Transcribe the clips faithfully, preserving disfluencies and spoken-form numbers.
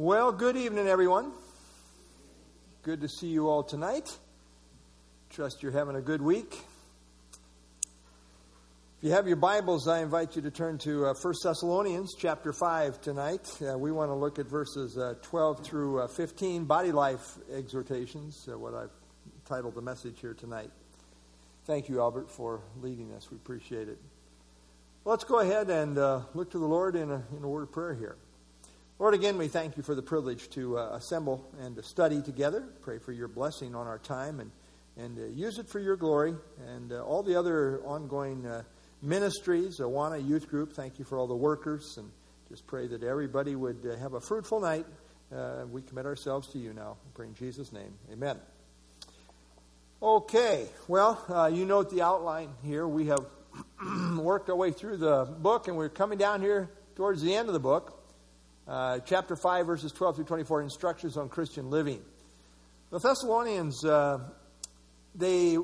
Well, good evening, everyone. Good to see you all tonight. Trust you're having a good week. If you have your Bibles, I invite you to turn to uh, First Thessalonians chapter five tonight. Uh, we want to look at verses uh, twelve through uh, fifteen, body life exhortations, uh, what I've titled the message here tonight. Thank you, Albert, for leading us. We appreciate it. Let's go ahead and uh, look to the Lord in a, in a word of prayer here. Lord, again, we thank you for the privilege to uh, assemble and to study together. Pray for your blessing on our time and, and uh, use it for your glory and uh, all the other ongoing uh, ministries. Awana Youth Group, thank you for all the workers, and just pray that everybody would uh, have a fruitful night. Uh, we commit ourselves to you now. We pray in Jesus' name. Amen. Okay, well, uh, you note the outline here. We have worked our way through the book, and we're coming down here towards the end of the book. Uh, chapter five, verses twelve through twenty-four, instructions on Christian living. The Thessalonians, uh, they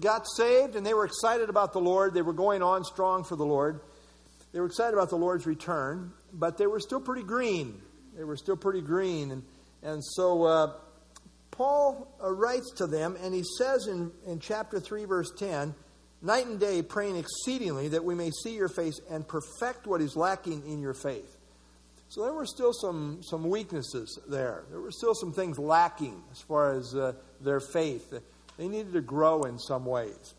got saved and they were excited about the Lord. They were going on strong for the Lord. They were excited about the Lord's return, but they were still pretty green. They were still pretty green. And, and so uh, Paul uh, writes to them, and he says in, in chapter three, verse ten, "Night and day praying exceedingly that we may see your face and perfect what is lacking in your faith." So there were still some, some weaknesses there. There were still some things lacking as far as uh, their faith. They needed to grow in some ways.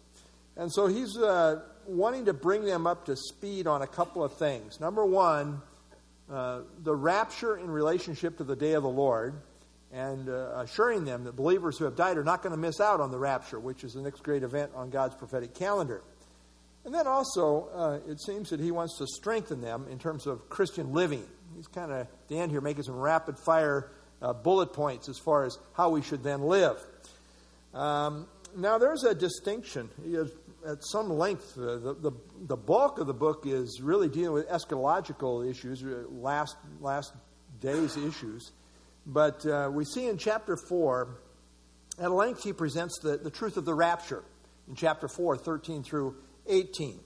And so he's uh, wanting to bring them up to speed on a couple of things. Number one, uh, the rapture in relationship to the day of the Lord, and uh, assuring them that believers who have died are not going to miss out on the rapture, which is the next great event on God's prophetic calendar. And then also, uh, it seems that he wants to strengthen them in terms of Christian living. He's kind of, at the end here, making some rapid-fire uh, bullet points as far as how we should then live. Um, now, there's a distinction. Has, at some length, uh, the, the the bulk of the book is really dealing with eschatological issues, last, last day's issues. But uh, we see in chapter four, at length he presents the, the truth of the rapture in chapter four, thirteen through eighteen.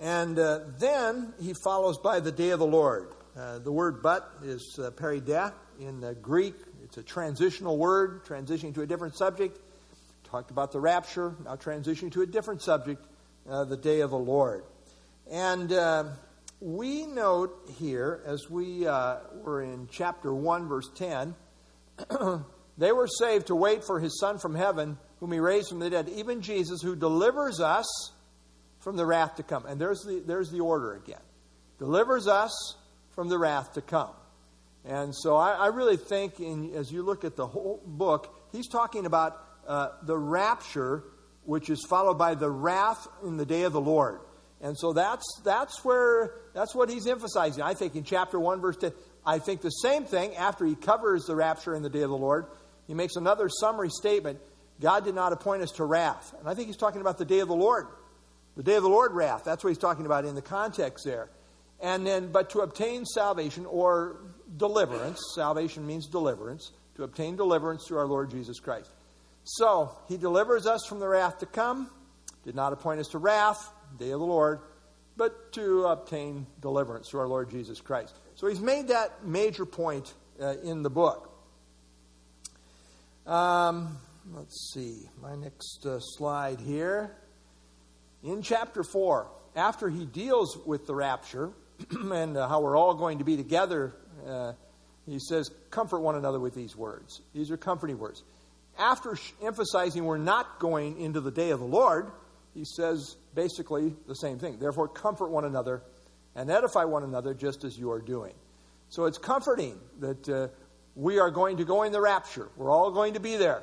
And uh, then he follows by the day of the Lord. Uh, the word "but" is uh, perideh in uh, Greek. It's a transitional word, transitioning to a different subject. Talked about the rapture, now transitioning to a different subject, uh, the day of the Lord. And uh, we note here, as we uh, were in chapter one, verse ten, "They were saved to wait for his Son from heaven, whom he raised from the dead, even Jesus, who delivers us from the wrath to come." And there's the there's the order again. Delivers us from the wrath to come. And so I, I really think, in, as you look at the whole book, he's talking about uh, the rapture, which is followed by the wrath in the day of the Lord. And so that's that's where that's what he's emphasizing. I think in chapter one, verse ten, I think the same thing. After he covers the rapture in the day of the Lord, he makes another summary statement. God did not appoint us to wrath. And I think he's talking about the day of the Lord. The day of the Lord wrath. That's what he's talking about in the context there. And then, but to obtain salvation or deliverance, salvation means deliverance, to obtain deliverance through our Lord Jesus Christ. So, he delivers us from the wrath to come, did not appoint us to wrath, day of the Lord, but to obtain deliverance through our Lord Jesus Christ. So, he's made that major point uh, in the book. Um, let's see, my next uh, slide here. In chapter four, after he deals with the rapture, and uh, how we're all going to be together, uh, he says, "Comfort one another with these words." These are comforting words. After sh- emphasizing we're not going into the day of the Lord, he says basically the same thing. "Therefore, comfort one another and edify one another just as you are doing." So it's comforting that uh, we are going to go in the rapture. We're all going to be there.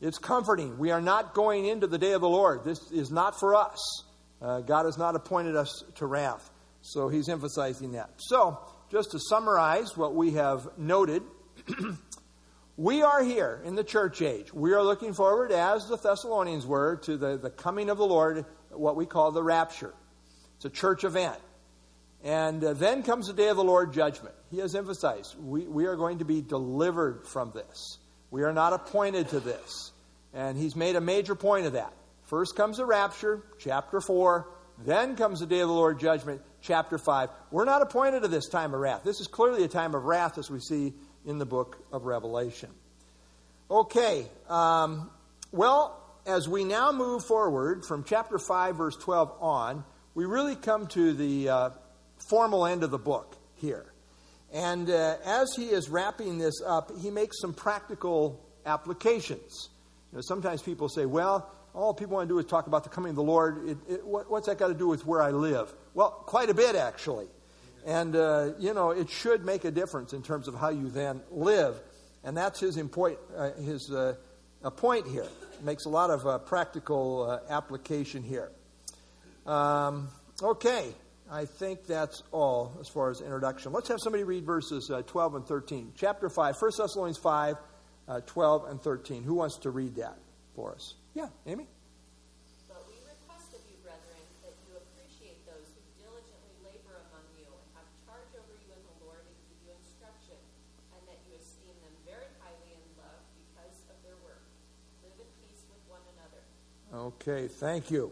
It's comforting. We are not going into the day of the Lord. This is not for us. Uh, God has not appointed us to wrath. So he's emphasizing that. So, just to summarize what we have noted, we are here in the church age. We are looking forward, as the Thessalonians were, to the, the coming of the Lord, what we call the rapture. It's a church event. And uh, then comes the day of the Lord judgment. He has emphasized, we, we are going to be delivered from this. We are not appointed to this. And he's made a major point of that. First comes the rapture, chapter four. Then comes the day of the Lord judgment, chapter five. We're not appointed to this time of wrath. This is clearly a time of wrath as we see in the book of Revelation. Okay, um, well, as we now move forward from chapter five, verse twelve on, we really come to the uh, formal end of the book here. And uh, as he is wrapping this up, he makes some practical applications. You know, sometimes people say, well, all people want to do is talk about the coming of the Lord. It, it, what, what's that got to do with where I live? Well, quite a bit, actually. And, uh, you know, it should make a difference in terms of how you then live. And that's his, import, uh, his uh, a point here. It makes a lot of uh, practical uh, application here. Um, okay, I think that's all as far as introduction. Let's have somebody read verses uh, twelve and thirteen. Chapter five, First Thessalonians five, uh, twelve and thirteen. Who wants to read that for us? Yeah, Amy? But we request of you, brethren, that you appreciate those who diligently labor among you and have charge over you in the Lord and give you instruction, and that you esteem them very highly in love because of their work. Live in peace with one another. Okay, thank you.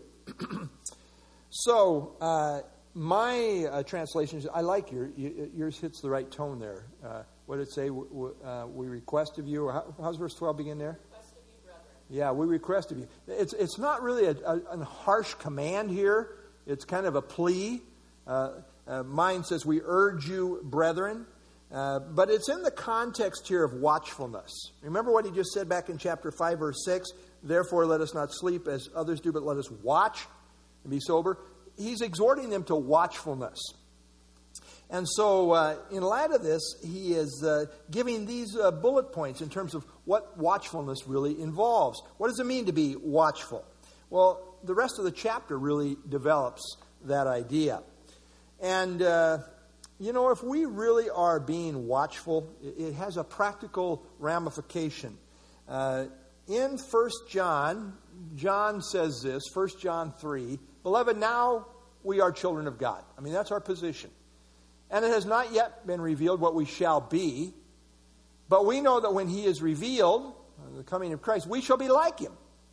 So, uh, my uh, translation is, I like your, yours hits the right tone there. Uh, what did it say? W- w- uh, we request of you, or how, how's verse twelve begin there? Request of you, brethren. Yeah, we request of you. It's it's not really a, a, a harsh command here. It's kind of a plea. Uh, uh, mine says, we urge you, brethren. Uh, but it's in the context here of watchfulness. Remember what he just said back in chapter five, verse six? Therefore, let us not sleep as others do, but let us watch and be sober. He's exhorting them to watchfulness. And so uh, in light of this, he is uh, giving these uh, bullet points in terms of what watchfulness really involves. What does it mean to be watchful? Well, the rest of the chapter really develops that idea. And, uh, you know, if we really are being watchful, it has a practical ramification. Uh In First John, John says this, First John three, Beloved, now we are children of God. I mean, that's our position. And it has not yet been revealed what we shall be, but we know that when he is revealed, the coming of Christ, we shall be like him,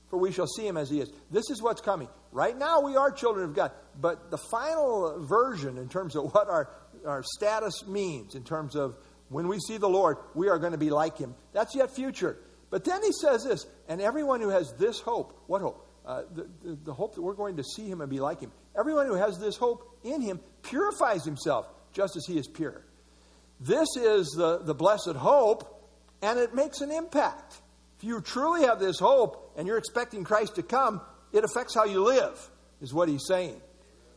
for we shall see him as he is. This is what's coming. Right now we are children of God, but the final version in terms of what our, our status means, in terms of when we see the Lord, we are going to be like him. That's yet future. But then he says this, and everyone who has this hope, what hope? Uh, the, the, the hope that we're going to see him and be like him. Everyone who has this hope in him purifies himself, just as he is pure. This is the, the blessed hope, and it makes an impact. If you truly have this hope, and you're expecting Christ to come, it affects how you live, is what he's saying.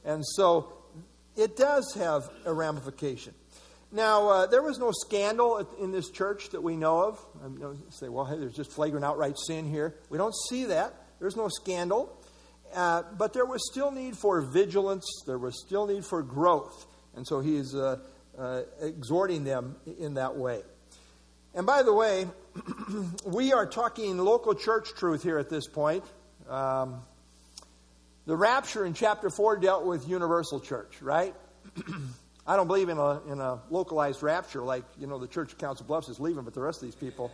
And so, it does have a ramification. Now, uh, there was no scandal in this church that we know of. I mean, you say, well, hey, there's just flagrant outright sin here. We don't see that. There's no scandal. Uh, but there was still need for vigilance. There was still need for growth. And so he's uh, uh, exhorting them in that way. And by the way, we are talking local church truth here at this point. Um, the rapture in chapter four dealt with universal church, right? I don't believe in a in a localized rapture like, you know, the Church of Council Bluffs is leaving, but the rest of these people,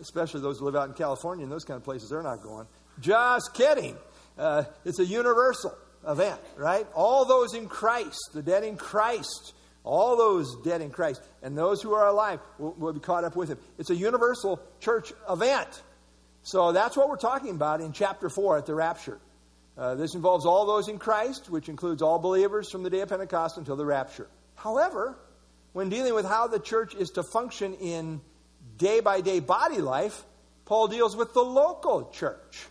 especially those who live out in California and those kind of places, they're not going. Just kidding. Uh, it's a universal event, right? All those in Christ, the dead in Christ, all those dead in Christ, and those who are alive will, will be caught up with him. It's a universal church event. So that's what we're talking about in chapter four at the rapture. Uh, this involves all those in Christ, which includes all believers from the day of Pentecost until the rapture. However, when dealing with how the church is to function in day-by-day body life, Paul deals with the local church.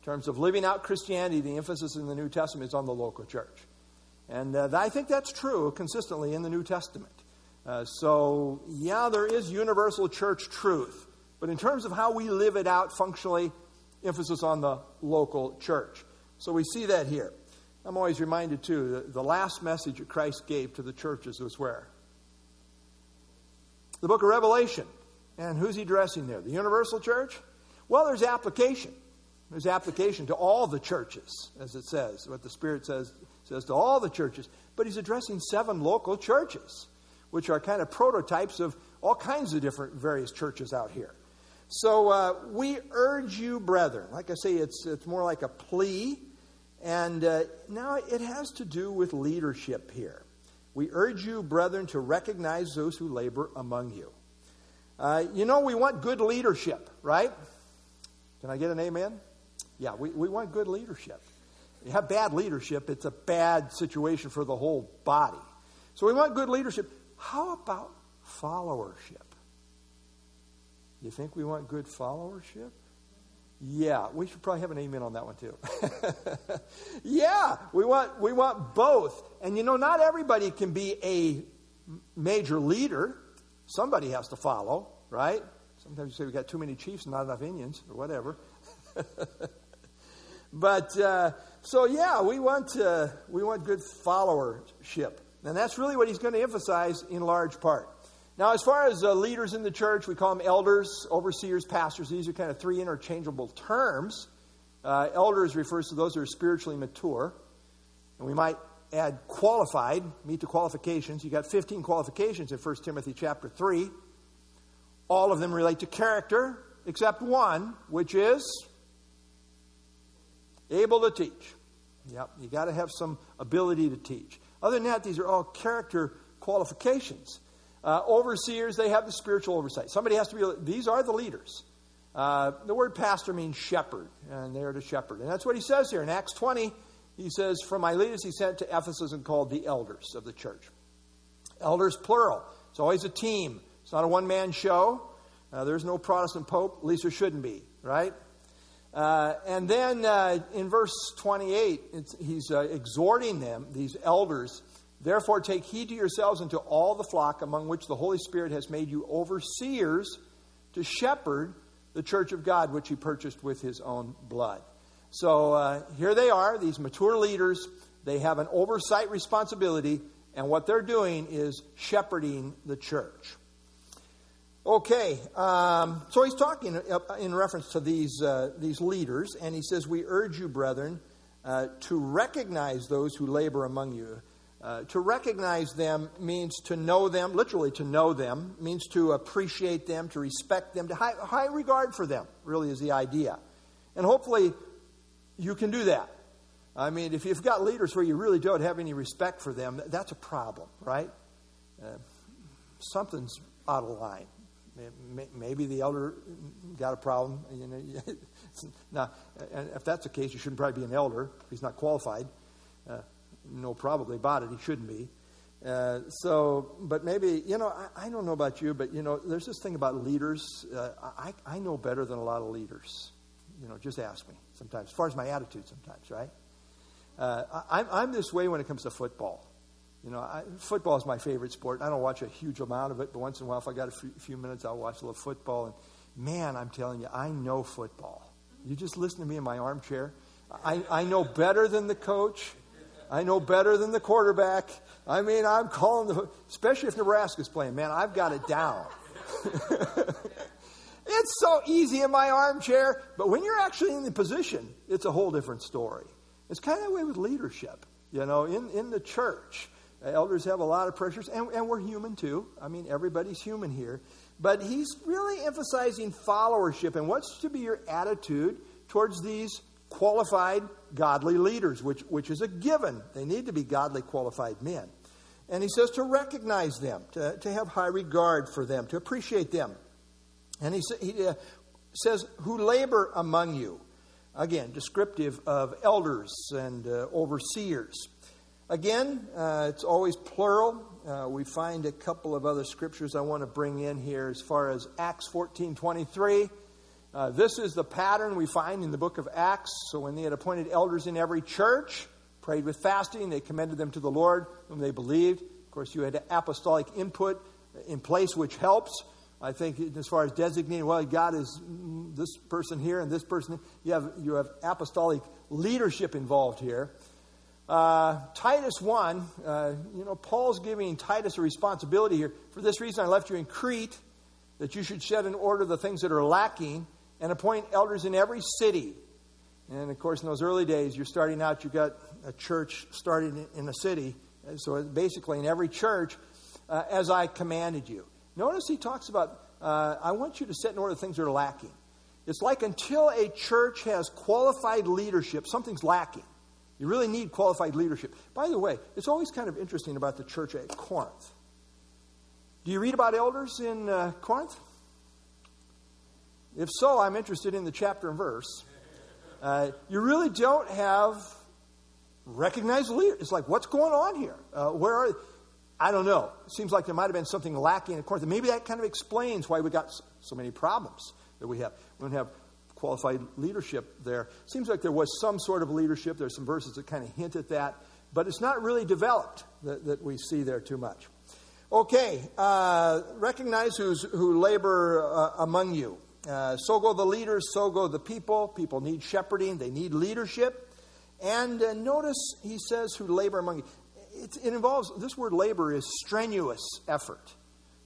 In terms of living out Christianity, the emphasis in the New Testament is on the local church. And uh, I think that's true consistently in the New Testament. Uh, so, yeah, there is universal church truth. But in terms of how we live it out functionally, emphasis on the local church. So we see that here. I'm always reminded, too, that the last message that Christ gave to the churches was where? The book of Revelation. And who's he addressing there? The universal church? Well, there's application. There's application to all the churches, as it says, what the Spirit says, says to all the churches. But he's addressing seven local churches, which are kind of prototypes of all kinds of different various churches out here. So uh, we urge you, brethren. Like I say, it's it's more like a plea. And uh, now it has to do with leadership here. We urge you, brethren, to recognize those who labor among you. Uh, you know, we want good leadership, right? Can I get an amen? Yeah, we, we want good leadership. If you have bad leadership, it's a bad situation for the whole body. So we want good leadership. How about followership? You think we want good followership? Yeah, we should probably have an amen on that one too. Yeah, we want we want both. And you know, not everybody can be a major leader. Somebody has to follow, right? Sometimes you say we got too many chiefs and not enough Indians or whatever. But uh, so yeah, we want uh, we want good followership, and that's really what he's going to emphasize in large part. Now, as far as uh, leaders in the church, we call them elders, overseers, pastors. These are kind of three interchangeable terms. Uh, elders refers to those who are spiritually mature. And we might add qualified, meet the qualifications. You got fifteen qualifications in First Timothy chapter three. All of them relate to character, except one, which is able to teach. Yep, you got to have some ability to teach. Other than that, these are all character qualifications. Uh, overseers, they have the spiritual oversight. Somebody has to be, these are the leaders. Uh, the word pastor means shepherd, and they're to shepherd. And that's what he says here. In Acts twenty, he says, from Miletus he sent to Ephesus and called the elders of the church. Elders, plural. It's always a team. It's not a one-man show. Uh, there's no Protestant pope, at least there shouldn't be, right? Uh, and then uh, in verse twenty-eight, it's, he's uh, exhorting them, these elders, therefore, take heed to yourselves and to all the flock among which the Holy Spirit has made you overseers to shepherd the church of God, which he purchased with his own blood. So uh, here they are, these mature leaders. They have an oversight responsibility, and what they're doing is shepherding the church. Okay, um, so he's talking in reference to these, uh, these leaders, and he says, we urge you, brethren, uh, to recognize those who labor among you. Uh, to recognize them means to know them, literally to know them, means to appreciate them, to respect them, to high, high regard for them, really is the idea. And hopefully you can do that. I mean, if you've got leaders where you really don't have any respect for them, that's a problem, right? Uh, something's out of line. Maybe the elder got a problem. You know, now, and if that's the case, you shouldn't probably be an elder if he's not qualified. Uh, No, probably about it. He shouldn't be. Uh, so, but maybe, you know, I, I don't know about you, but, you know, there's this thing about leaders. Uh, I, I know better than a lot of leaders. You know, just ask me sometimes, as far as my attitude sometimes, right? Uh, I, I'm, I'm this way when it comes to football. You know, I, football is my favorite sport. I don't watch a huge amount of it, but once in a while, if I got a few, few minutes, I'll watch a little football. And man, I'm telling you, I know football. You just listen to me in my armchair. I, I know better than the coach. I know better than the quarterback. I mean, I'm calling the, especially if Nebraska's playing, man, I've got it down. It's so easy in my armchair, but when you're actually in the position, it's a whole different story. It's kind of the way with leadership, you know, in, in the church. Elders have a lot of pressures, and, and we're human too. I mean, everybody's human here. But he's really emphasizing followership and what's to be your attitude towards these qualified godly leaders, which which is a given. They need to be godly qualified men. And he says to recognize them, to, to have high regard for them, to appreciate them. And he, sa- he uh, says, who labor among you. Again, descriptive of elders and uh, overseers. Again, uh, it's always plural. Uh, we find a couple of other scriptures I want to bring in here as far as Acts fourteen twenty-three. Uh, this is the pattern we find in the book of Acts. So when they had appointed elders in every church, prayed with fasting, they commended them to the Lord, whom they believed. Of course, you had apostolic input in place, which helps. I think as far as designating, well, God is this person here and this person, you have you have apostolic leadership involved here. Uh, Titus one, uh, you know, Paul's giving Titus a responsibility here. For this reason, I left you in Crete, that you should set in order the things that are lacking, and appoint elders in every city. And, of course, in those early days, you're starting out, you've got a church started in a city. So basically in every church, uh, as I commanded you. Notice he talks about, uh, I want you to set in order the things that are lacking. It's like until a church has qualified leadership, something's lacking. You really need qualified leadership. By the way, it's always kind of interesting about the church at Corinth. Do you read about elders in uh, Corinth? If so, I'm interested in the chapter and verse. Uh, you really don't have recognized leaders. It's like, what's going on here? Uh, where are they? I don't know. It seems like there might have been something lacking in Corinth. Maybe that kind of explains why we got so many problems that we have. We don't have qualified leadership there. Seems like there was some sort of leadership. There's some verses that kind of hint at that, but it's not really developed that, that we see there too much. Okay, uh, recognize who's, who labor uh, among you. Uh, so go the leaders, so go the people. People need shepherding, they need leadership. And uh, notice he says who labor among you. It, it involves, this word labor is strenuous effort.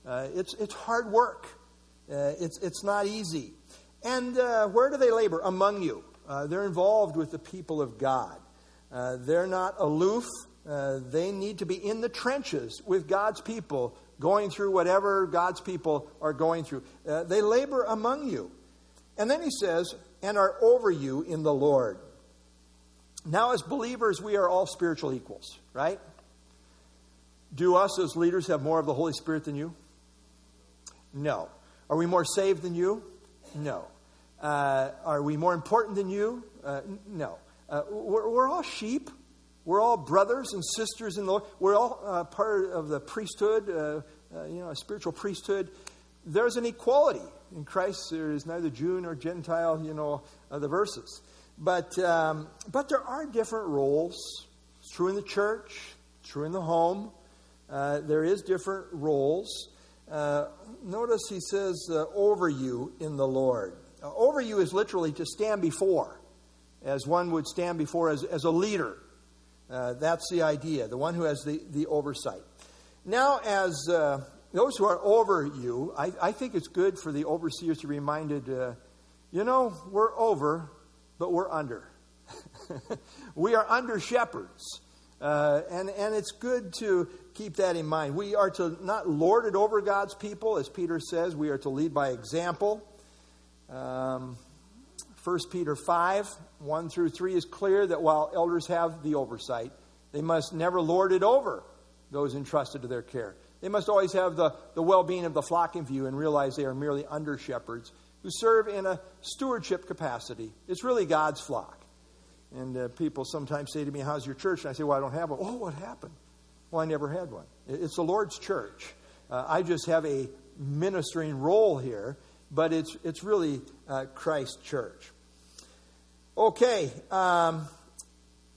Uh, it's, it's hard work. Uh, it's, it's not easy. And uh, where do they labor? Among you. Uh, they're involved with the people of God. Uh, they're not aloof. Uh, they need to be in the trenches with God's people, going through whatever God's people are going through. Uh, they labor among you. And then he says, and are over you in the Lord. Now as believers, we are all spiritual equals, right? Do us as leaders have more of the Holy Spirit than you? No. Are we more saved than you? No. Uh, are we more important than you? Uh, no. Uh, we're, we're all sheep. We're all brothers and sisters in the Lord. We're all uh, part of the priesthood, uh, uh, you know, a spiritual priesthood. There's an equality. In Christ, there is neither Jew nor Gentile, you know, uh, the verses. But, um, but there are different roles. It's true in the church. It's true in the home. Uh, there is different roles. Uh, notice he says, uh, over you in the Lord. Uh, over you is literally to stand before, as one would stand before as, as a leader. Uh, that's the idea, the one who has the, the oversight. Now, as uh, those who are over you, I, I think it's good for the overseers to be reminded, uh, you know, we're over, but we're under. We are under shepherds. Uh, and, and it's good to keep that in mind. We are to not lord it over God's people, as Peter says. We are to lead by example. Um, First Peter five, one through three is clear that while elders have the oversight, they must never lord it over those entrusted to their care. They must always have the, the well-being of the flock in view and realize they are merely under-shepherds who serve in a stewardship capacity. It's really God's flock. And uh, people sometimes say to me, how's your church? And I say, well, I don't have one. Oh, what happened? Well, I never had one. It's the Lord's church. Uh, I just have a ministering role here, but it's it's really uh, Christ's church. Okay, um,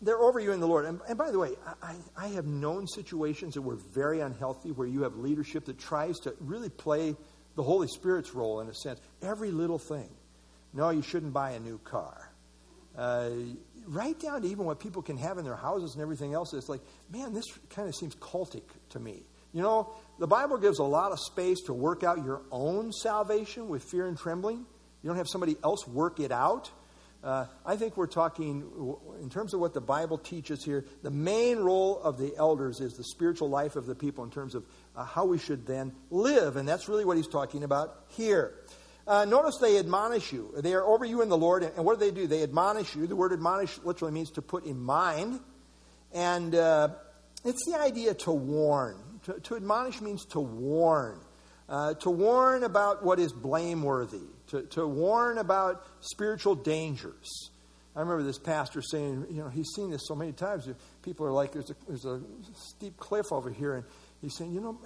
they're over you in the Lord. And, and by the way, I, I have known situations that were very unhealthy where you have leadership that tries to really play the Holy Spirit's role in a sense. Every little thing. No, you shouldn't buy a new car. Uh Right down to even what people can have in their houses and everything else. It's like, man, this kind of seems cultic to me. You know, the Bible gives a lot of space to work out your own salvation with fear and trembling. You don't have somebody else work it out. Uh, I think we're talking, in terms of what the Bible teaches here, the main role of the elders is the spiritual life of the people in terms of uh, how we should then live. And that's really what he's talking about here. Uh, notice they admonish you. They are over you in the Lord. And what do they do? They admonish you. The word admonish literally means to put in mind. And uh, it's the idea to warn. To, to admonish means to warn. Uh, to warn about what is blameworthy. To, to warn about spiritual dangers. I remember this pastor saying, you know, he's seen this so many times. People are like, there's a, there's a steep cliff over here. And he's saying, you know,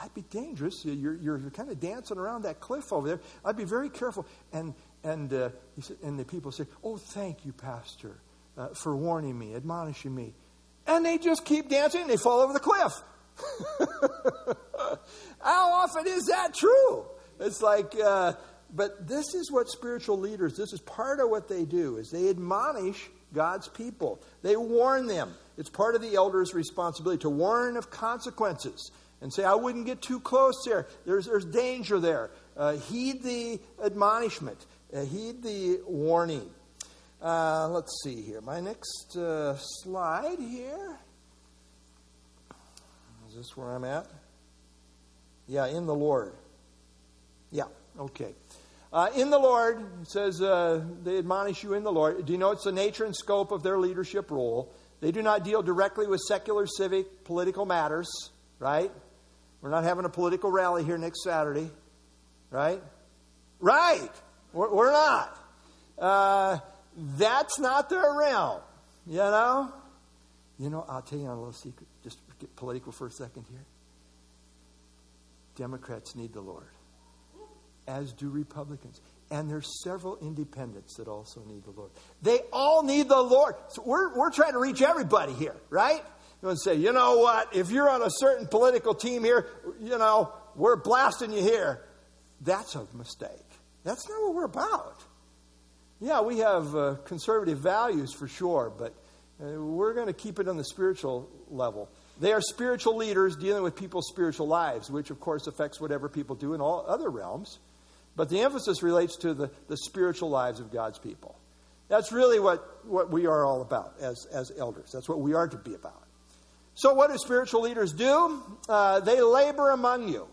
I'd be dangerous. You're, you're you're kind of dancing around that cliff over there. I'd be very careful. And and uh, he said, and the people say, oh, thank you, Pastor, uh, for warning me, admonishing me. And they just keep dancing and they fall over the cliff. How often is that true? It's like, uh, but this is what spiritual leaders, this is part of what they do, is they admonish God's people. They warn them. It's part of the elder's responsibility to warn of consequences and say, I wouldn't get too close there. There's there's danger there. Uh, heed the admonishment. Uh, heed the warning. Uh, let's see here. My next uh, slide here. Is this where I'm at? Yeah, in the Lord. Yeah, okay. Uh, in the Lord, it says uh, they admonish you in the Lord. It denotes the nature and scope of their leadership role. They do not deal directly with secular, civic, political matters, right? We're not having a political rally here next Saturday, right? Right. We're, we're not. Uh, that's not their realm, you know? You know, I'll tell you a little secret. Just get political for a second here. Democrats need the Lord, as do Republicans. And there's several independents that also need the Lord. They all need the Lord. So we're, we're trying to reach everybody here, right? You want to say, you know what? If you're on a certain political team here, you know, we're blasting you here. That's a mistake. That's not what we're about. Yeah, we have uh, conservative values for sure, but uh, we're going to keep it on the spiritual level. They are spiritual leaders dealing with people's spiritual lives, which, of course, affects whatever people do in all other realms. But the emphasis relates to the, the spiritual lives of God's people. That's really what, what we are all about as, as elders. That's what we are to be about. So what do spiritual leaders do? Uh, they labor among you.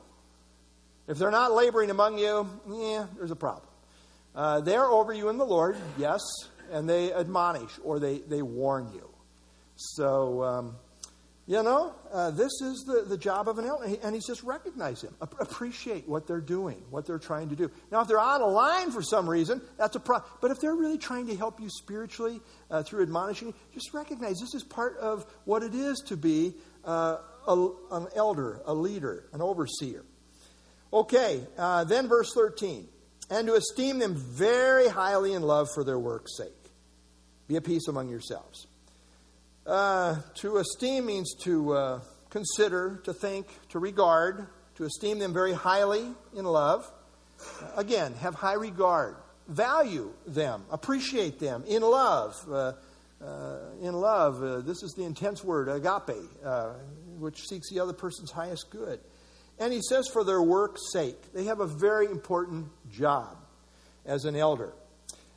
If they're not laboring among you, yeah, there's a problem. Uh, they're over you in the Lord, yes, and they admonish or they, they warn you. So, um, you know, uh, this is the, the job of an elder. And he says, recognize him. Ap- appreciate what they're doing, what they're trying to do. Now, if they're out of line for some reason, that's a problem. But if they're really trying to help you spiritually uh, through admonishing you, just recognize this is part of what it is to be uh, a, an elder, a leader, an overseer. Okay, uh, then verse thirteen. And to esteem them very highly in love for their work's sake. Be at peace among yourselves. Uh, to esteem means to uh, consider, to think, to regard, to esteem them very highly in love. Uh, again, have high regard. Value them. Appreciate them in love. Uh, uh, in love, uh, this is the intense word, agape, uh, which seeks the other person's highest good. And he says for their work's sake. They have a very important job as an elder.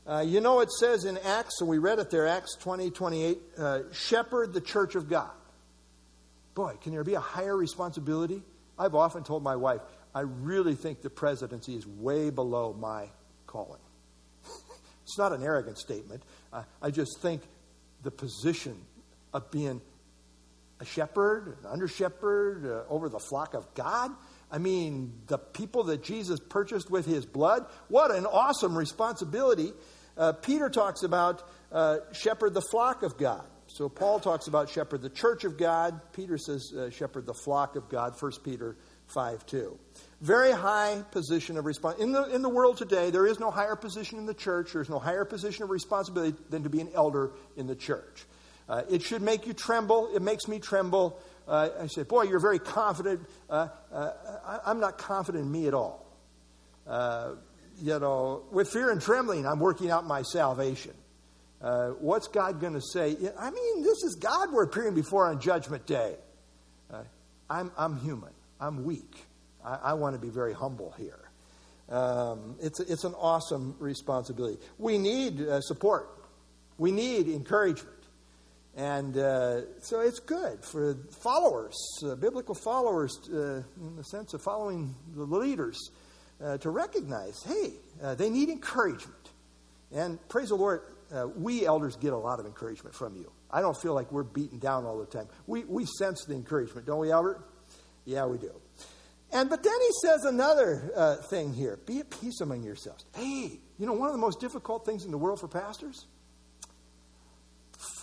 Uh, you know, it says in Acts, and we read it there, Acts twenty, twenty-eight, uh, shepherd the church of God. Boy, can there be a higher responsibility? I've often told my wife, I really think the presidency is way below my calling. It's not an arrogant statement. Uh, I just think the position of being a shepherd, an under-shepherd, uh, over the flock of God, I mean, the people that Jesus purchased with his blood, what an awesome responsibility. Uh, Peter talks about uh, shepherd the flock of God. So Paul talks about shepherd the church of God. Peter says uh, shepherd the flock of God, First Peter five two. Very high position of responsibility. In the, in the world today, there is no higher position in the church. There's no higher position of responsibility than to be an elder in the church. Uh, it should make you tremble. It makes me tremble. Uh, I say, boy, you're very confident. Uh, uh, I, I'm not confident in me at all. Uh, you know, with fear and trembling, I'm working out my salvation. Uh, what's God going to say? I mean, this is God we're appearing before on Judgment Day. Uh, I'm, I'm human. I'm weak. I, I want to be very humble here. Um, it's, it's an awesome responsibility. We need uh, support. We need encouragement. And uh, so it's good for followers, uh, biblical followers, uh, in the sense of following the leaders, uh, to recognize, hey, uh, they need encouragement. And praise the Lord, uh, we elders get a lot of encouragement from you. I don't feel like we're beaten down all the time. We we sense the encouragement, don't we, Albert? Yeah, we do. And but then he says another uh, thing here. Be at peace among yourselves. Hey, you know, one of the most difficult things in the world for pastors?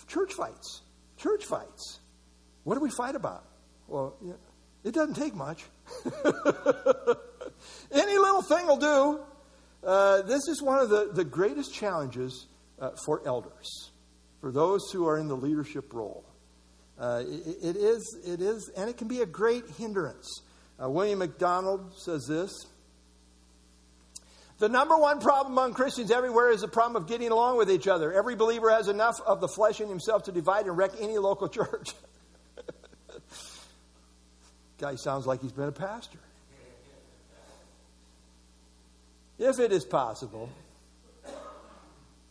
Church fights. Church fights. What do we fight about? Well, you know, it doesn't take much. Any little thing will do. Uh, this is one of the, the greatest challenges uh, for elders, for those who are in the leadership role. Uh, it, it is, it is, and it can be a great hindrance. Uh, William MacDonald says this. The number one problem among Christians everywhere is the problem of getting along with each other. Every believer has enough of the flesh in himself to divide and wreck any local church. Guy sounds like he's been a pastor. If it is possible.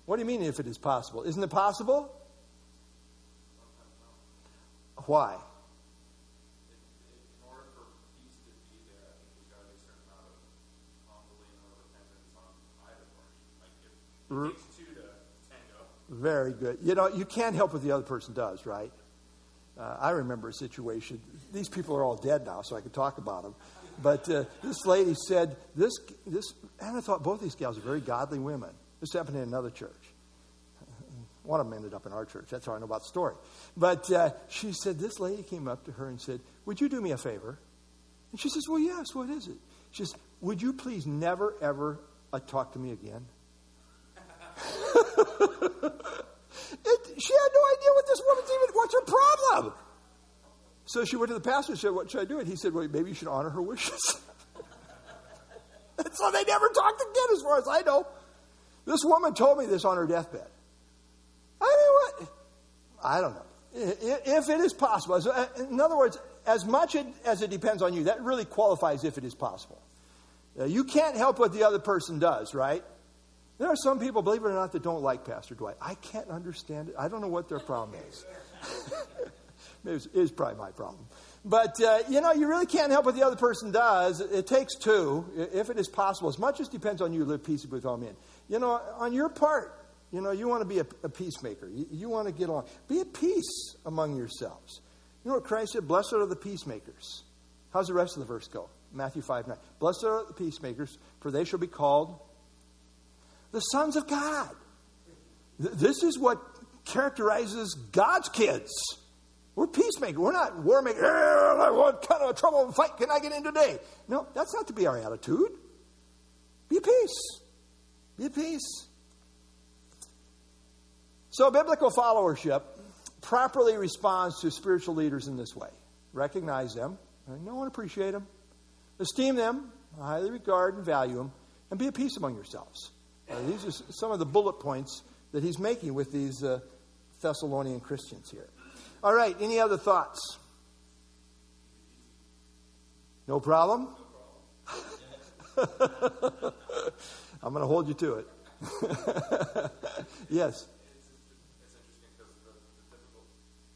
What do you mean if it is possible? Isn't it possible? Why? Very good. You know, you can't help what the other person does, right? Uh, I remember a situation. These people are all dead now, so I can talk about them. But uh, this lady said, this, this, and I thought both these gals are very godly women. This happened in another church. One of them ended up in our church. That's how I know about the story. But uh, she said, this lady came up to her and said, would you do me a favor? And she says, well, yes, what is it? She says, would you please never, ever uh, talk to me again? It, she had no idea what this woman's even, what's her problem? So she went to the pastor and said, what should I do? And he said, well, maybe you should honor her wishes. And so they never talked again as far as I know. This woman told me this on her deathbed. I mean, what? I don't know. If it is possible. In other words, as much as it depends on you, that really qualifies if it is possible. You can't help what the other person does, right? There are some people, believe it or not, that don't like Pastor Dwight. I can't understand it. I don't know what their problem is. It is probably my problem. But, uh, you know, you really can't help what the other person does. It takes two, if it is possible. As much as depends on you, live peaceably with all men. You know, on your part, you know, you want to be a, a peacemaker. You, you want to get along. Be at peace among yourselves. You know what Christ said? Blessed are the peacemakers. How's the rest of the verse go? Matthew five nine. Blessed are the peacemakers, for they shall be called the sons of God. Th- this is what characterizes God's kids. We're peacemakers. We're not war makers. What kind of trouble and fight can I get in today? No, that's not to be our attitude. Be at peace. Be at peace. So biblical followership properly responds to spiritual leaders in this way. Recognize them. Know and appreciate them. Esteem them. Highly regard and value them. And be at peace among yourselves. Uh, these are some of the bullet points that he's making with these uh, Thessalonian Christians here. All right, any other thoughts? No problem? No problem. I'm going to hold you to it. Yes? It's interesting because the, the difficult,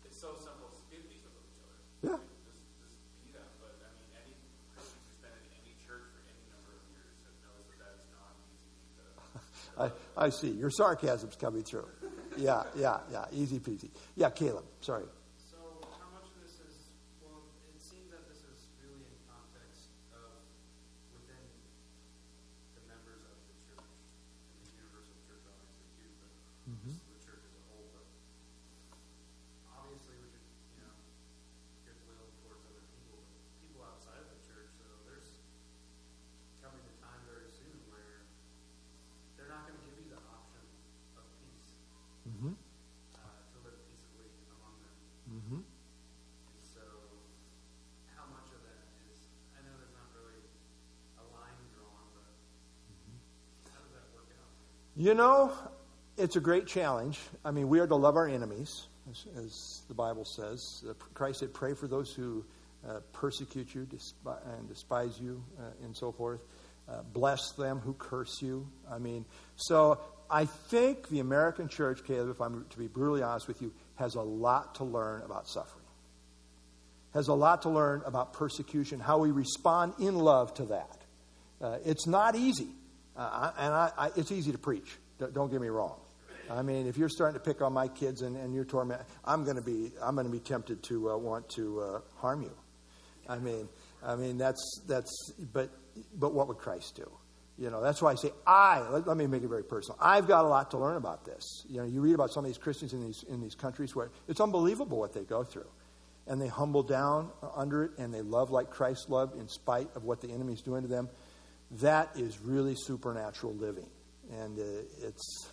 it's so simple to give each other each other. Yeah. Just, just be that. But, I mean, any Christian who's been in any church for any number of years knows that that is not easy. To, I, I see. Your sarcasm's coming through. Yeah, yeah, yeah. Easy peasy. Yeah, Caleb, sorry. So how much of this is, well, it seems that this is really in context of within the members of the church, and the universal church, obviously, too, but mm-hmm. the church as a whole. But obviously, we could, you know, goodwill towards other people, people outside of the church. So there's coming a time very soon where they're not going to give you the option of peace. Mm-hmm. Uh, to live peaceably among them. Mm-hmm. And so, how much of that is? I know there's not really a line drawn, but mm-hmm. how does that work out? You know, it's a great challenge. I mean, we are to love our enemies, as, as the Bible says. Christ said, "Pray for those who uh, persecute you and despise you, uh, and so forth. Uh, bless them who curse you." I mean, so. I think the American church, Caleb, if I'm to be brutally honest with you, has a lot to learn about suffering. Has a lot to learn about persecution, how we respond in love to that. Uh, it's not easy, uh, and I, I, it's easy to preach. Don't get me wrong. I mean, if you're starting to pick on my kids and, and you're tormented, I'm going to be I'm going to be tempted to uh, want to uh, harm you. I mean, I mean that's that's. But but what would Christ do? You know, that's why I say I, let, let me make it very personal. I've got a lot to learn about this. You know, you read about some of these Christians in these in these countries where it's unbelievable what they go through. And they humble down under it and they love like Christ loved in spite of what the enemy's doing to them. That is really supernatural living. And uh, it's,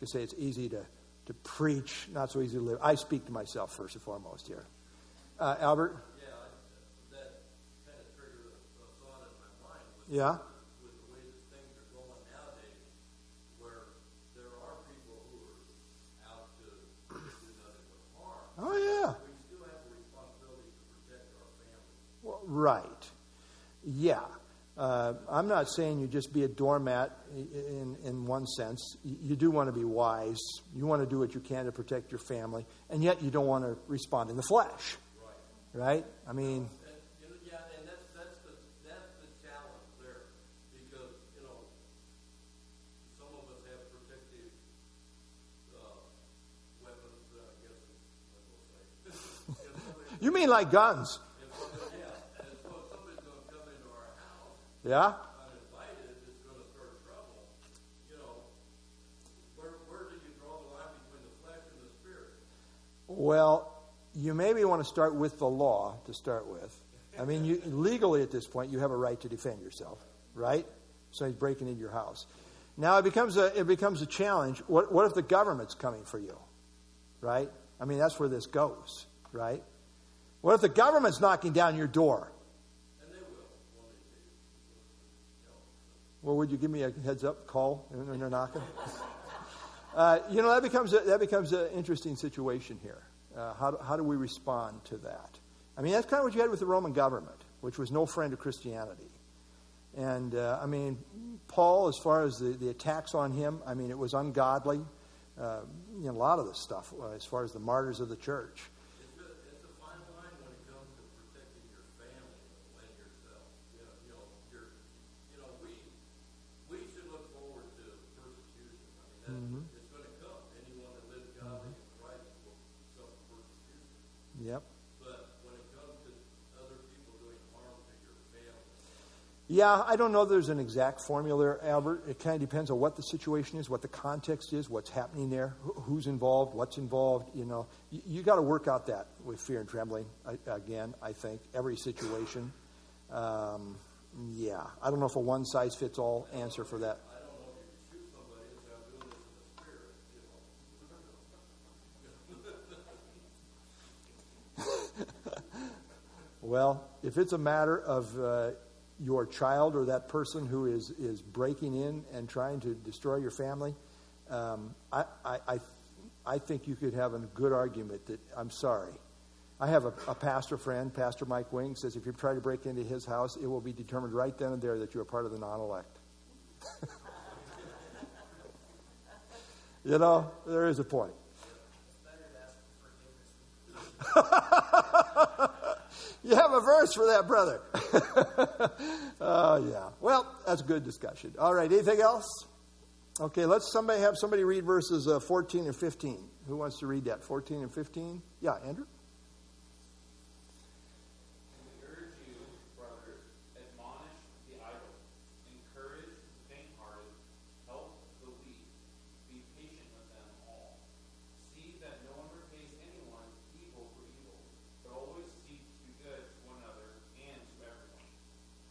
you say it's easy to, to preach, not so easy to live. I speak to myself first and foremost here. Uh, Albert? Yeah, that kind of triggered a thought in my mind. Yeah. Oh, yeah. We still have a responsibility to protect our family. Well, right. Yeah. Uh, I'm not saying you just be a doormat in, in one sense. You do want to be wise. You want to do what you can to protect your family. And yet you don't want to respond in the flesh. Right. Right? I mean... You mean like guns? Yeah. Well, you maybe want to start with the law to start with. I mean, you, legally at this point, you have a right to defend yourself, right? So he's breaking into your house. Now it becomes a it becomes a challenge. What what if the government's coming for you, right? I mean, that's where this goes, right? What if the government's knocking down your door? And they will. Well, would you give me a heads up call when they're knocking? Uh, you know, that becomes a, that becomes an interesting situation here. Uh, how, do, how do we respond to that? I mean, that's kind of what you had with the Roman government, which was no friend of Christianity. And, uh, I mean, Paul, as far as the, the attacks on him, I mean, it was ungodly. Uh, you know, a lot of this stuff, uh, as far as the martyrs of the church. It's a, it's a fine line when it comes to protecting your family and yourself. You know, you know, you're, you know we, we should look forward to persecution. I mean, that's... Mm-hmm. Yep. But when it comes to other people doing harm to your family. Yeah, I don't know if there's an exact formula, Albert. It kind of depends on what the situation is, what the context is, what's happening there, who's involved, what's involved, you know. You, you got to work out that with fear and trembling, I, again, I think, every situation. Um, yeah, I don't know if a one-size-fits-all answer for that. I don't know if you can shoot somebody without doing this in the spirit, you know. Well, if it's a matter of uh, your child or that person who is, is breaking in and trying to destroy your family, um, I, I, I, I think you could have a good argument that, I'm sorry. I have a, a pastor friend, Pastor Mike Wing, says if you try to break into his house, it will be determined right then and there that you are part of the non-elect. You know, there is a point. You have a verse for that, brother. Oh, yeah. Well, that's a good discussion. All right, anything else? Okay, let's somebody have somebody read verses uh, fourteen and fifteen. Who wants to read that? fourteen and fifteen? Yeah, Andrew?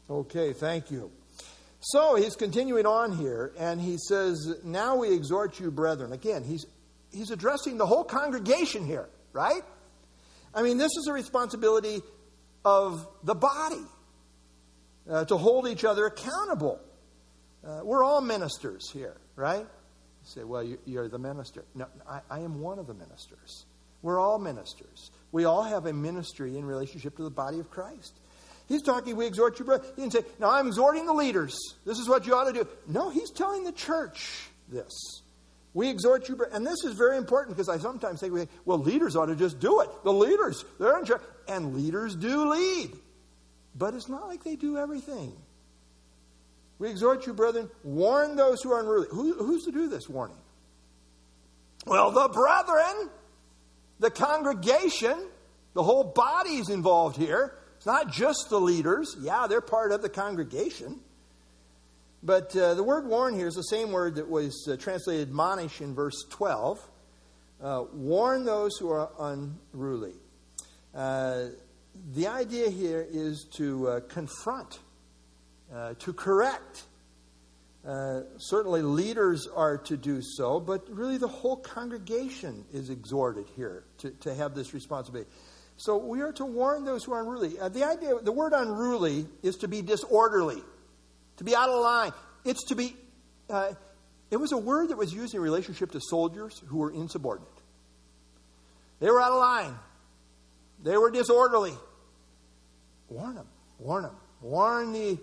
Okay, thank you. So he's continuing on here, and he says, now we exhort you, brethren. Again, he's he's addressing the whole congregation here, right? I mean, this is a responsibility of the body uh, to hold each other accountable. Uh, we're all ministers here, right? You say, well, you, you're the minister. No, I, I am one of the ministers. We're all ministers. We all have a ministry in relationship to the body of Christ. He's talking, we exhort you, brother. He didn't say, now I'm exhorting the leaders. This is what you ought to do. No, he's telling the church this. We exhort you, brother. And this is very important because I sometimes think, well, leaders ought to just do it. The leaders, they're in charge. And leaders do lead. But it's not like they do everything. We exhort you, brethren, warn those who are unruly. Who, who's to do this warning? Well, the brethren, the congregation, the whole body is involved here. Not just the leaders. Yeah, they're part of the congregation. But uh, the word warn here is the same word that was uh, translated admonish in verse twelve. Uh, warn those who are unruly. Uh, the idea here is to uh, confront, uh, to correct. Uh, certainly leaders are to do so, but really the whole congregation is exhorted here to, to have this responsibility. So we are to warn those who are unruly. Uh, the idea, the word unruly is to be disorderly, to be out of line. It's to be, uh, it was a word that was used in relationship to soldiers who were insubordinate. They were out of line. They were disorderly. Warn them, warn them, warn the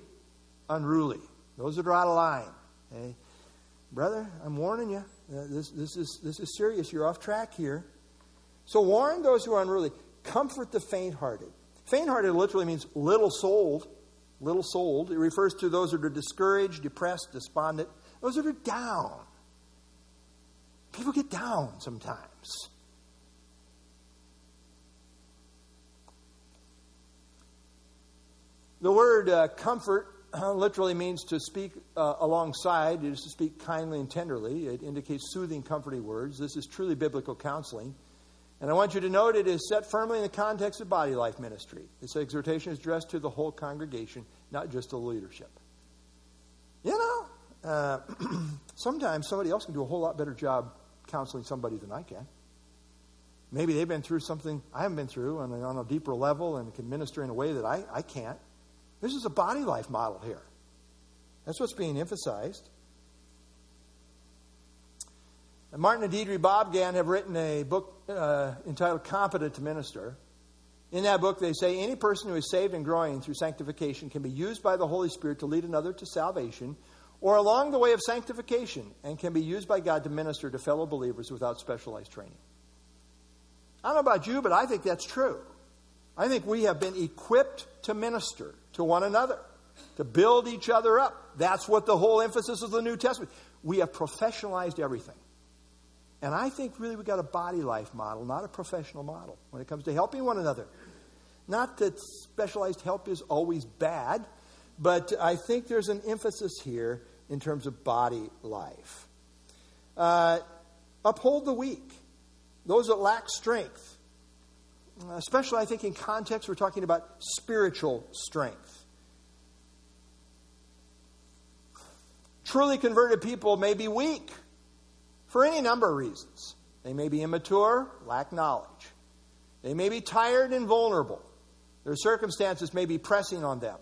unruly, those that are out of line. Hey, brother, I'm warning you. Uh, this, this, is, this is serious. You're off track here. So warn those who are unruly. Comfort the faint-hearted. Faint-hearted literally means little-souled. Little-souled. It refers to those that are discouraged, depressed, despondent. Those that are down. People get down sometimes. The word uh, comfort uh, literally means to speak uh, alongside. It is to speak kindly and tenderly. It indicates soothing, comforting words. This is truly biblical counseling. And I want you to note it is set firmly in the context of body life ministry. This exhortation is addressed to the whole congregation, not just the leadership. You know, uh, sometimes somebody else can do a whole lot better job counseling somebody than I can. Maybe they've been through something I haven't been through on a, on a deeper level and can minister in a way that I, I can't. This is a body life model here. That's what's being emphasized. And Martin and Deidre Bobgan have written a book uh, entitled Competent to Minister. In that book, they say any person who is saved and growing through sanctification can be used by the Holy Spirit to lead another to salvation or along the way of sanctification, and can be used by God to minister to fellow believers without specialized training. I don't know about you, but I think that's true. I think we have been equipped to minister to one another, to build each other up. That's what the whole emphasis of the New Testament. We have professionalized everything. And I think really we've got a body life model, not a professional model, when it comes to helping one another. Not that specialized help is always bad, but I think there's an emphasis here in terms of body life. Uh, uphold the weak, those that lack strength. Especially, I think, in context, we're talking about spiritual strength. Truly converted people may be weak. For any number of reasons. They may be immature, lack knowledge. They may be tired and vulnerable. Their circumstances may be pressing on them.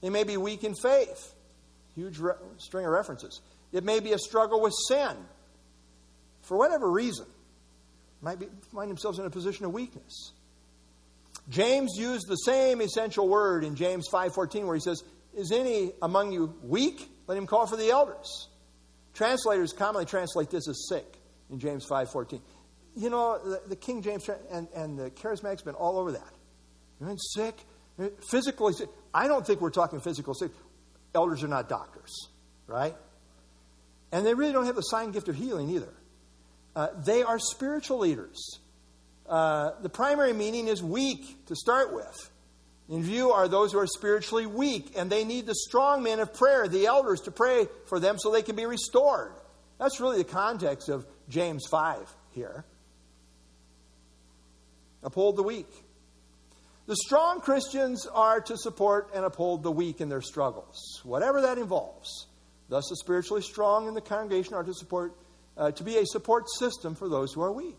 They may be weak in faith. Huge re- string of references. It may be a struggle with sin. For whatever reason, might be, find themselves in a position of weakness. James used the same essential word in James five fourteen, where he says, "Is any among you weak? Let him call for the elders." Translators commonly translate this as sick in James five fourteen. You know, the, the King James and, and the Charismatics have been all over that. You're in sick, physically sick. I don't think we're talking physical sick. Elders are not doctors, right? And they really don't have the sign gift of healing either. Uh, they are spiritual leaders. Uh, the primary meaning is weak to start with. In view are those who are spiritually weak, and they need the strong men of prayer, the elders, to pray for them so they can be restored. That's really the context of James five here. Uphold the weak. The strong Christians are to support and uphold the weak in their struggles, whatever that involves. Thus, the spiritually strong in the congregation are to support, uh, to be a support system for those who are weak.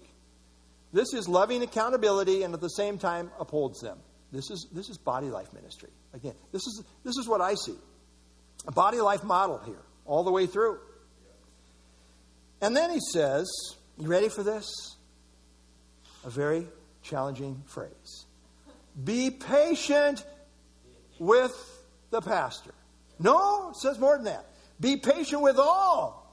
This is loving accountability, and at the same time upholds them. This is this is body life ministry. Again, this is this is what I see. A body life model here, all the way through. And then he says, you ready for this? A very challenging phrase. Be patient with the pastor. No, it says more than that. Be patient with all.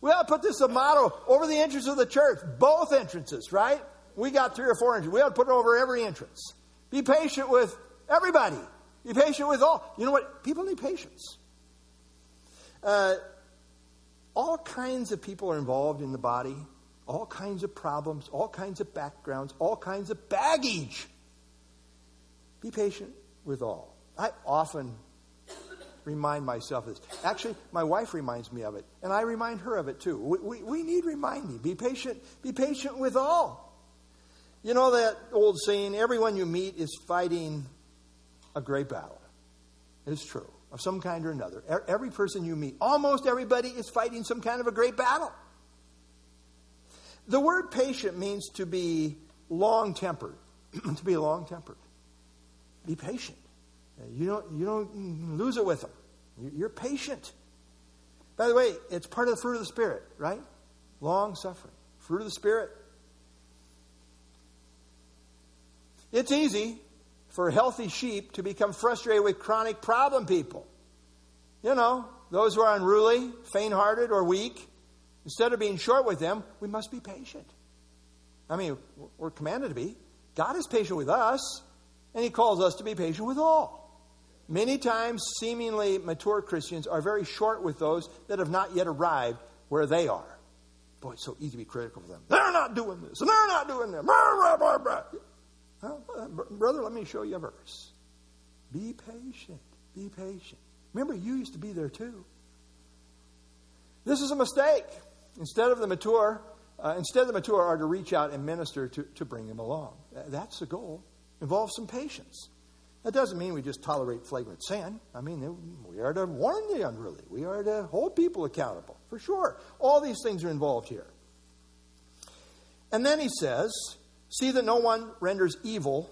We ought to put this a motto over the entrance of the church. Both entrances, right? We got three or four entrances. We ought to put it over every entrance. Be patient with everybody. Be patient with all. You know what? People need patience. Uh, all kinds of people are involved in the body. All kinds of problems. All kinds of backgrounds. All kinds of baggage. Be patient with all. I often remind myself of this. Actually, my wife reminds me of it. And I remind her of it too. We, we, we need reminding. Be patient. Be patient with all. You know that old saying, everyone you meet is fighting a great battle. It's true, of some kind or another. Every person you meet, almost everybody is fighting some kind of a great battle. The word patient means to be long-tempered. To be long-tempered. Be patient. You don't, you don't lose it with them. You're patient. By the way, it's part of the fruit of the Spirit, right? Long-suffering. Fruit of the Spirit. It's easy for healthy sheep to become frustrated with chronic problem people. You know, those who are unruly, faint-hearted, or weak. Instead of being short with them, we must be patient. I mean, we're commanded to be. God is patient with us, and He calls us to be patient with all. Many times, seemingly mature Christians are very short with those that have not yet arrived where they are. Boy, it's so easy to be critical of them. They're not doing this, and they're not doing that. Well, brother, let me show you a verse. Be patient. Be patient. Remember, you used to be there too. This is a mistake. Instead of the mature, uh, instead the mature are to reach out and minister to, to bring them along. That's the goal. Involves some patience. That doesn't mean we just tolerate flagrant sin. I mean, we are to warn the unruly. We are to hold people accountable, for sure. All these things are involved here. And then he says, see that no one renders evil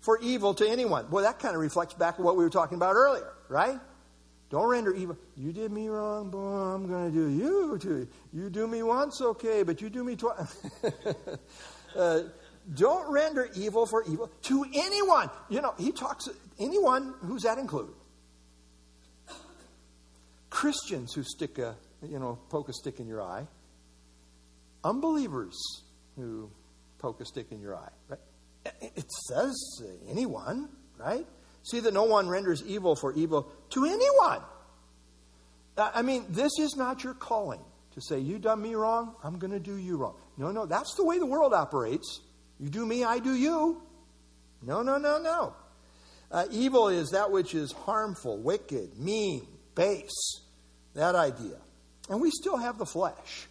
for evil to anyone. Boy, that kind of reflects back to what we were talking about earlier, right? Don't render evil. You did me wrong, boy, I'm going to do you too. You do me once, okay, but you do me twice. uh, Don't render evil for evil to anyone. You know, he talks, anyone, who's that included? Christians who stick a, you know, poke a stick in your eye. Unbelievers who poke a stick in your eye. Right? It says anyone, right? See that no one renders evil for evil to anyone. I mean, this is not your calling to say, you done me wrong, I'm going to do you wrong. No, no, that's the way the world operates. You do me, I do you. No, no, no, no. Uh, evil is that which is harmful, wicked, mean, base. That idea. And we still have the flesh.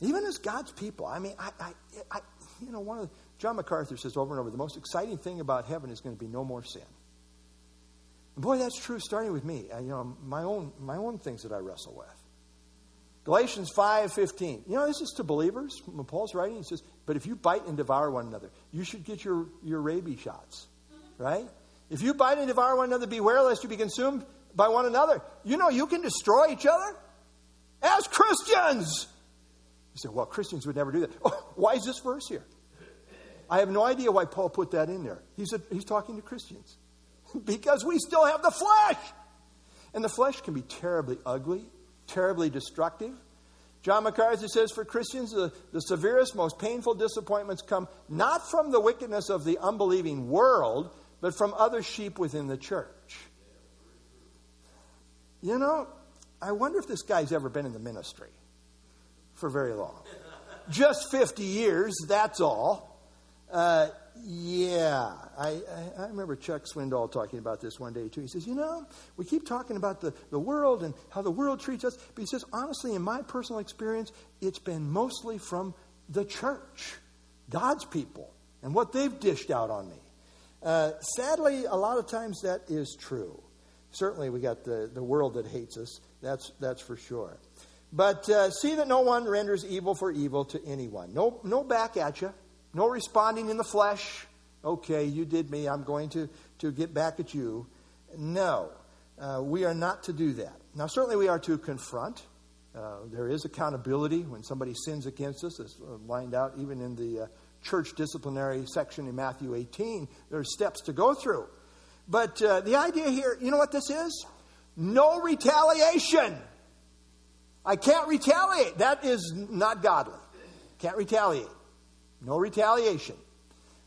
Even as God's people. I mean, I, I, I you know, one of the, John MacArthur says over and over, the most exciting thing about heaven is going to be no more sin. And boy, that's true, starting with me. I, you know, my own, my own things that I wrestle with. Galatians five fifteen. You know, this is to believers. When Paul's writing, he says, but if you bite and devour one another, you should get your, your rabies shots, right? If you bite and devour one another, beware lest you be consumed by one another. You know, you can destroy each other as Christians. You say, well, Christians would never do that. Oh, why is this verse here? I have no idea why Paul put that in there. He's, a, he's talking to Christians because we still have the flesh. And the flesh can be terribly ugly. Terribly destructive. John MacArthur says, for Christians, the, the severest, most painful disappointments come not from the wickedness of the unbelieving world, but from other sheep within the church. You know, I wonder if this guy's ever been in the ministry for very long. Just fifty years, that's all. Uh, yeah, I, I, I remember Chuck Swindoll talking about this one day, too. He says, you know, we keep talking about the, the world and how the world treats us. But he says, honestly, in my personal experience, it's been mostly from the church, God's people, and what they've dished out on me. Uh, sadly, a lot of times that is true. Certainly, we got the, the world that hates us. That's, that's for sure. But uh, see that no one renders evil for evil to anyone. No, no back at you. No responding in the flesh. Okay, you did me. I'm going to, to get back at you. No, uh, we are not to do that. Now, certainly we are to confront. Uh, there is accountability when somebody sins against us. It's lined out even in the uh, church disciplinary section in Matthew eighteen. There are steps to go through. But uh, the idea here, you know what this is? No retaliation. I can't retaliate. That is not godly. Can't retaliate. No retaliation.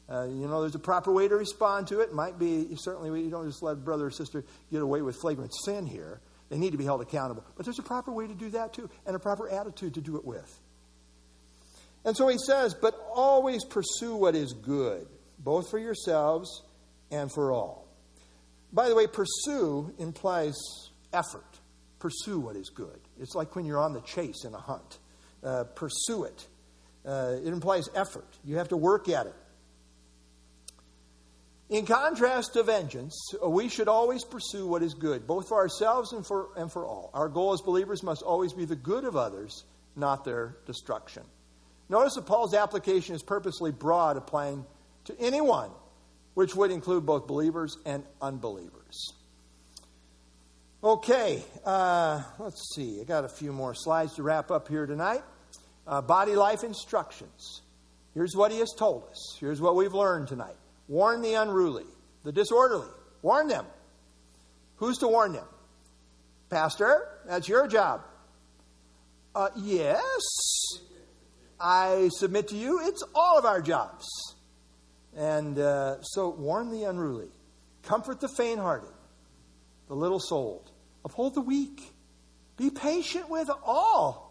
Uh, you know, there's a proper way to respond to it. Might be, certainly, we don't just let brother or sister get away with flagrant sin here. They need to be held accountable. But there's a proper way to do that, too, and a proper attitude to do it with. And so he says, but always pursue what is good, both for yourselves and for all. By the way, pursue implies effort. Pursue what is good. It's like when you're on the chase in a hunt. Uh, pursue it. Uh, it implies effort. You have to work at it. In contrast to vengeance, we should always pursue what is good, both for ourselves and for, and for all. Our goal as believers must always be the good of others, not their destruction. Notice that Paul's application is purposely broad, applying to anyone, which would include both believers and unbelievers. Okay, uh, let's see. I got a few more slides to wrap up here tonight. Uh, body life instructions. Here's what he has told us. Here's what we've learned tonight. Warn the unruly, the disorderly. Warn them. Who's to warn them? Pastor, that's your job. Uh, yes, I submit to you, it's all of our jobs. And uh, so warn the unruly. Comfort the faint-hearted, the little-souled. Uphold the weak. Be patient with all.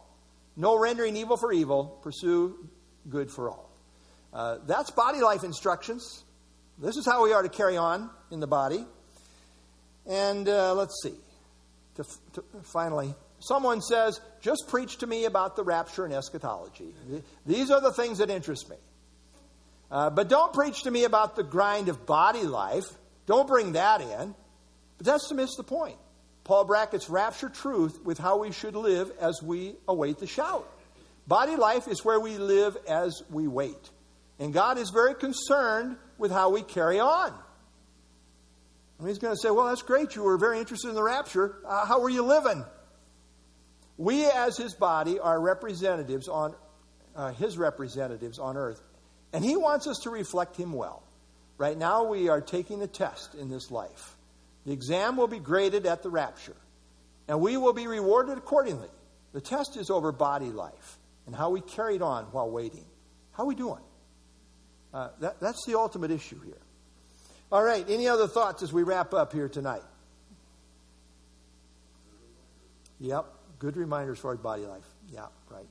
No rendering evil for evil. Pursue good for all. Uh, that's body life instructions. This is how we are to carry on in the body. And uh, let's see. To, to, finally, someone says, just preach to me about the rapture and eschatology. These are the things that interest me. Uh, but don't preach to me about the grind of body life. Don't bring that in. But that's to miss the point. Paul brackets rapture truth with how we should live as we await the shout. Body life is where we live as we wait. And God is very concerned with how we carry on. And he's going to say, well, that's great. You were very interested in the rapture. Uh, how were you living? We as his body are representatives on uh, his representatives on earth. And he wants us to reflect him well. Right now we are taking a test in this life. The exam will be graded at the rapture. And we will be rewarded accordingly. The test is over body life and how we carried on while waiting. How are we doing? Uh, that, that's the ultimate issue here. All right, any other thoughts as we wrap up here tonight? Yep, good reminders for our body life. Yeah, right.